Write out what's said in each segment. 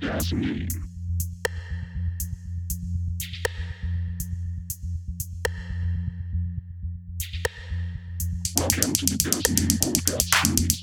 That's me. Welcome to the Dazzling Podcast series.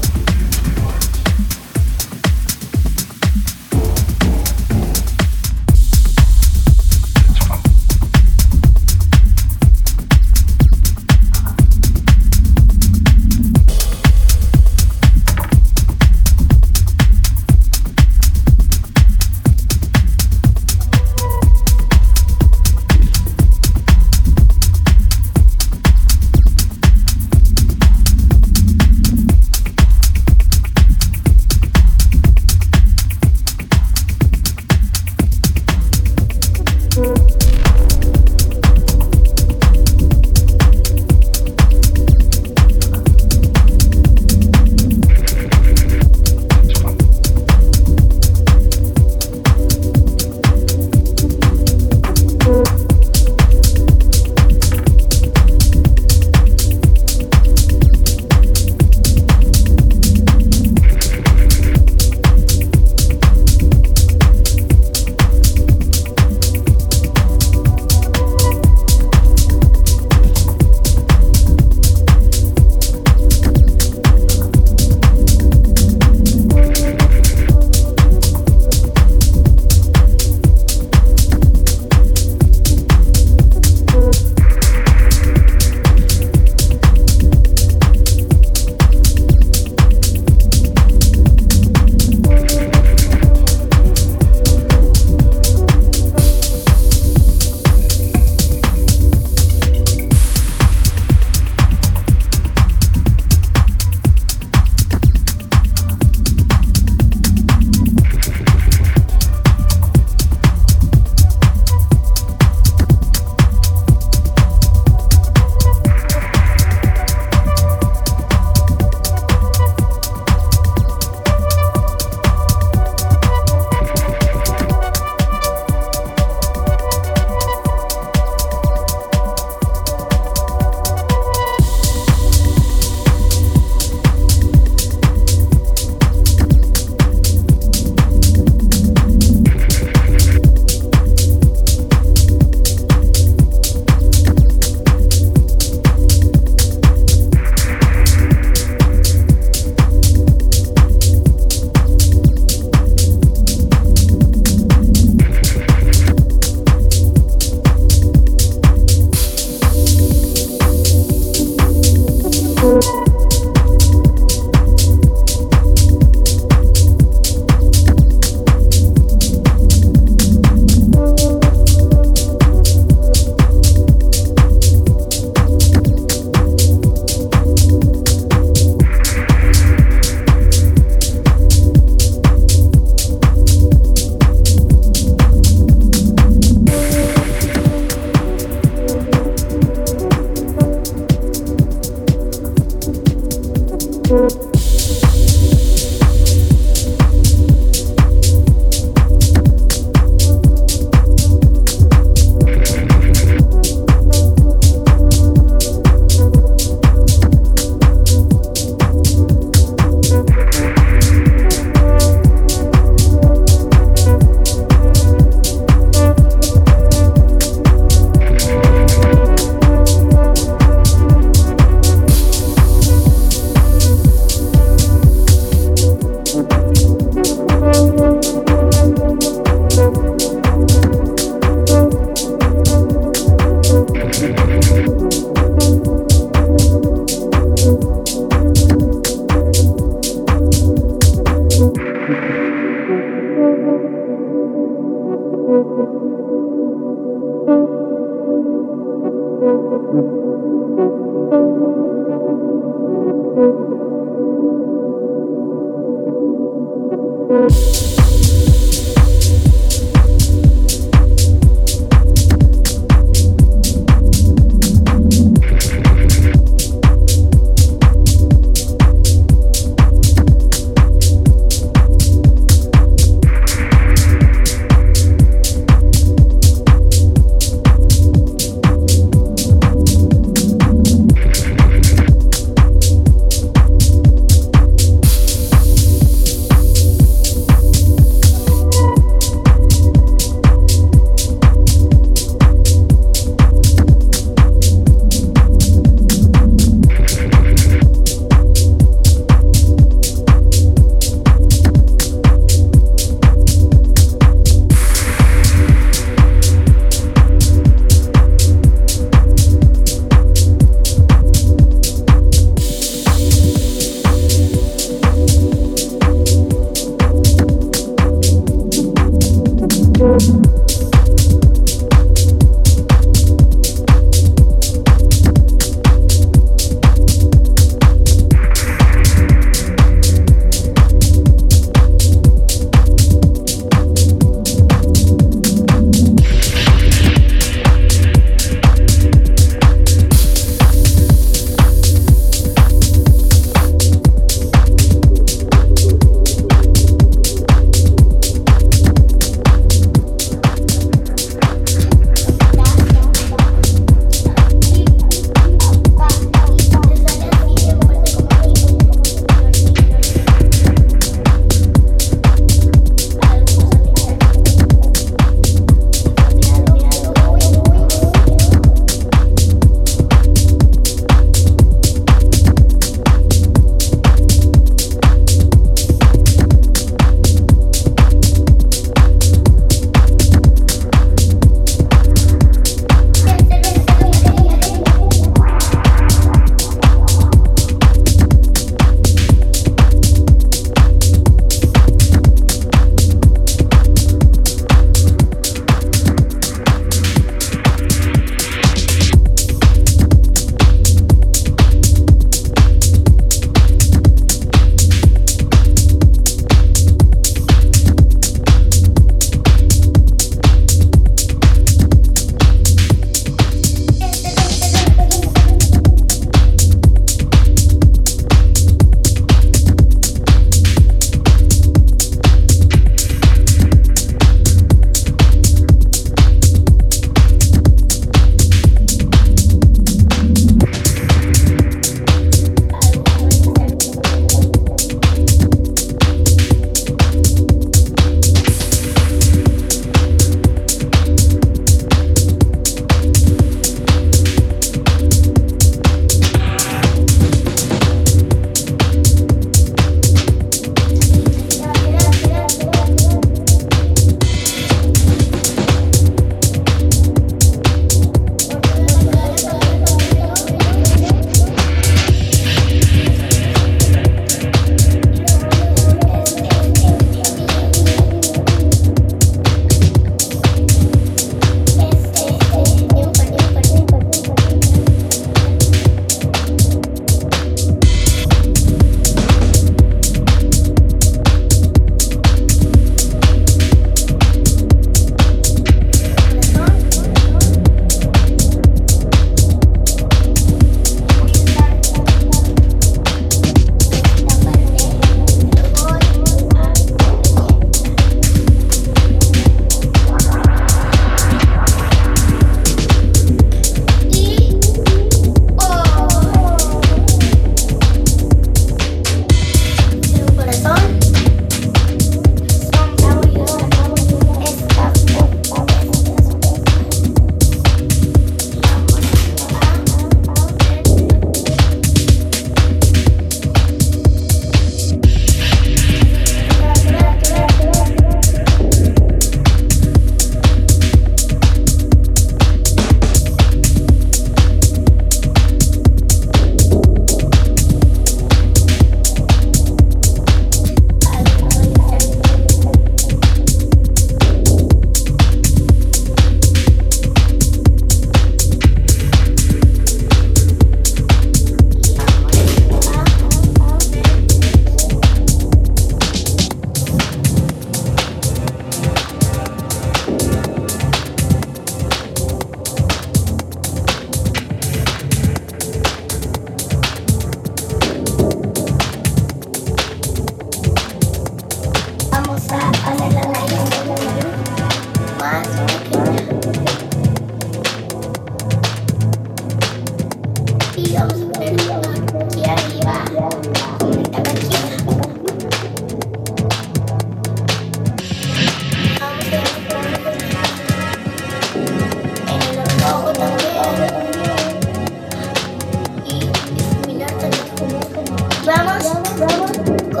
Y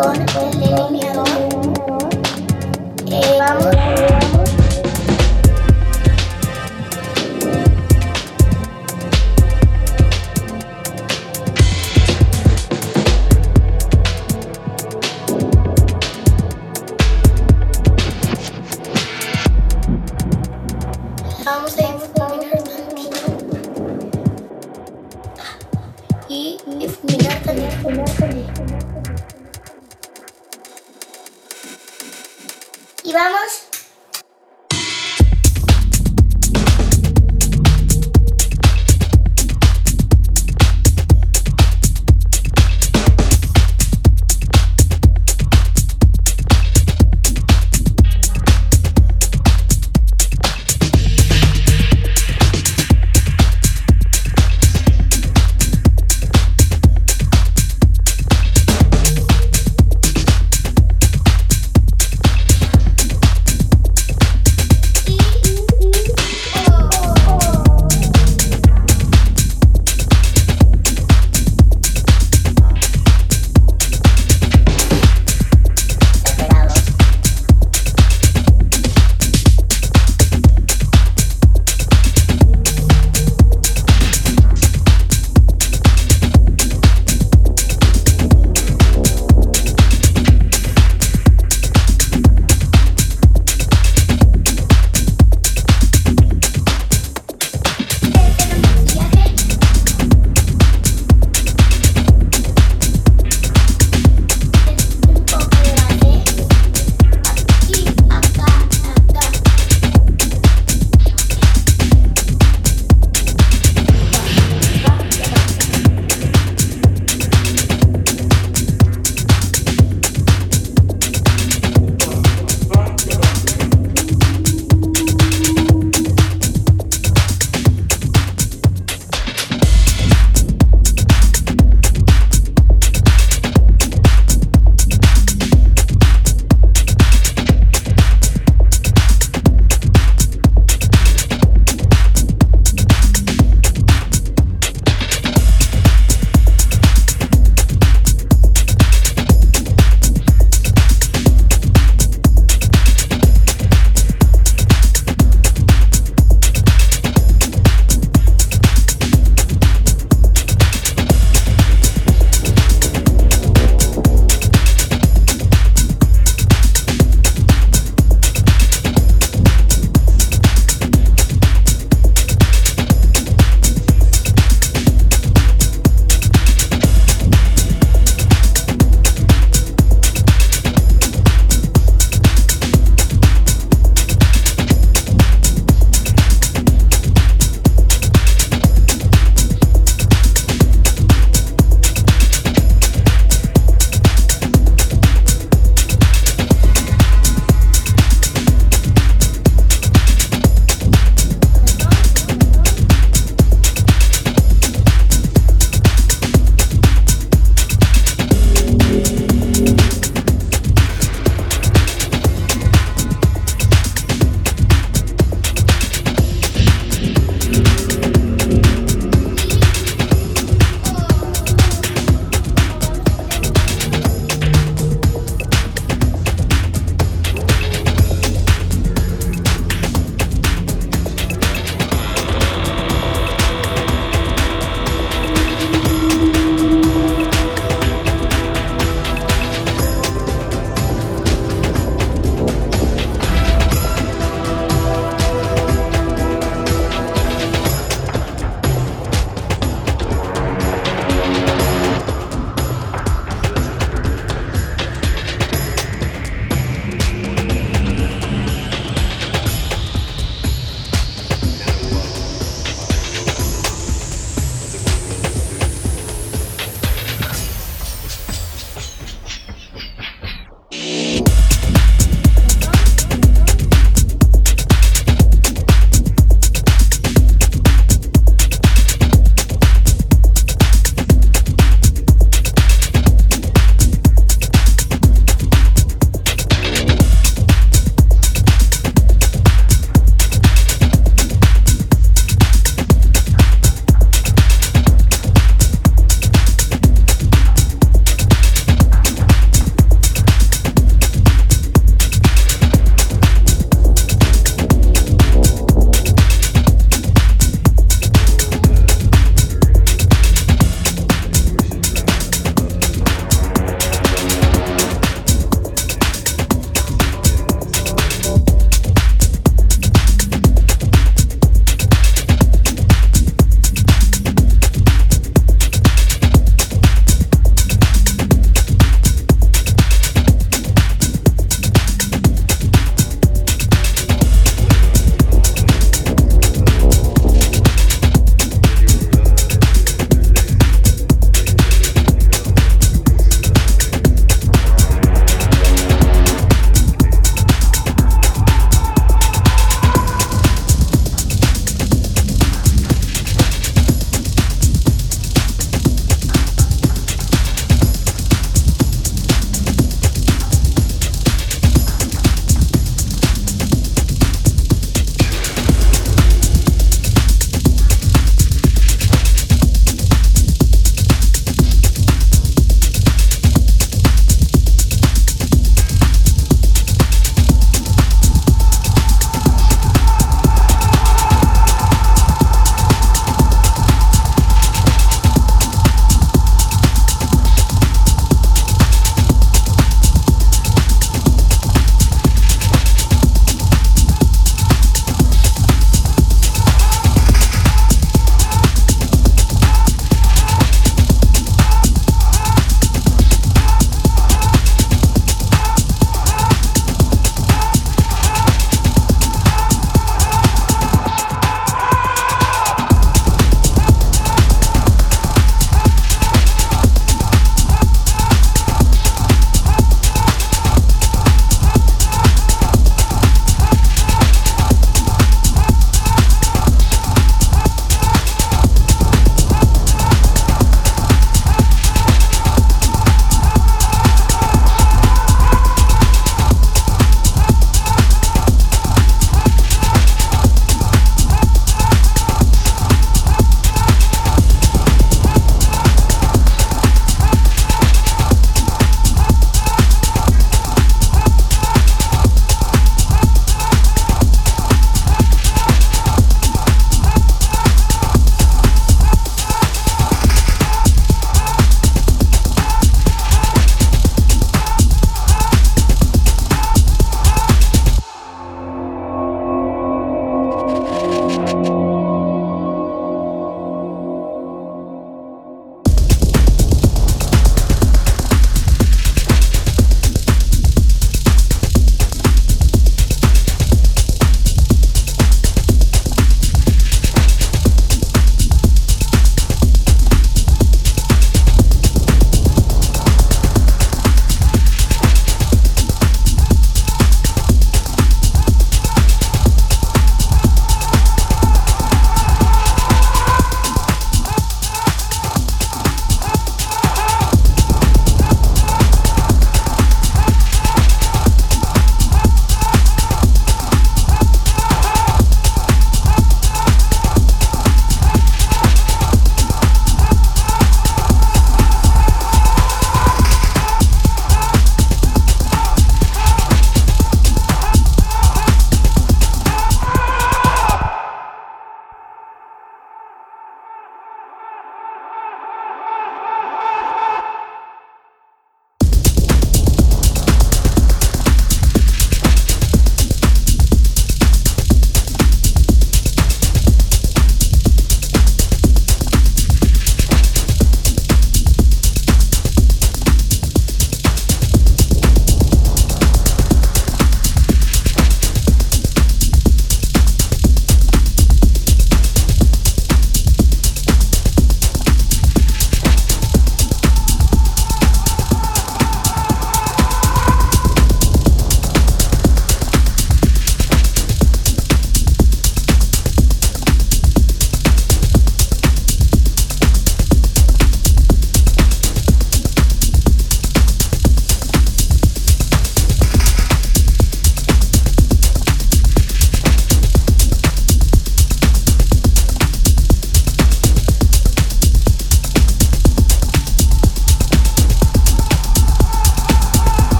vamos.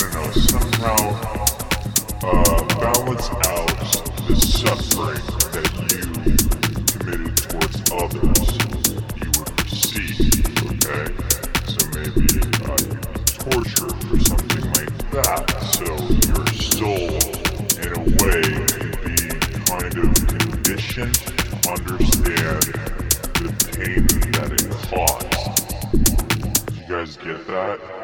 don't know, somehow balance out the suffering that you committed towards others you would receive, okay? So maybe you'd be tortured or something like that, so your soul, in a way, can be kind of conditioned to understand the pain that it caused. You guys get that?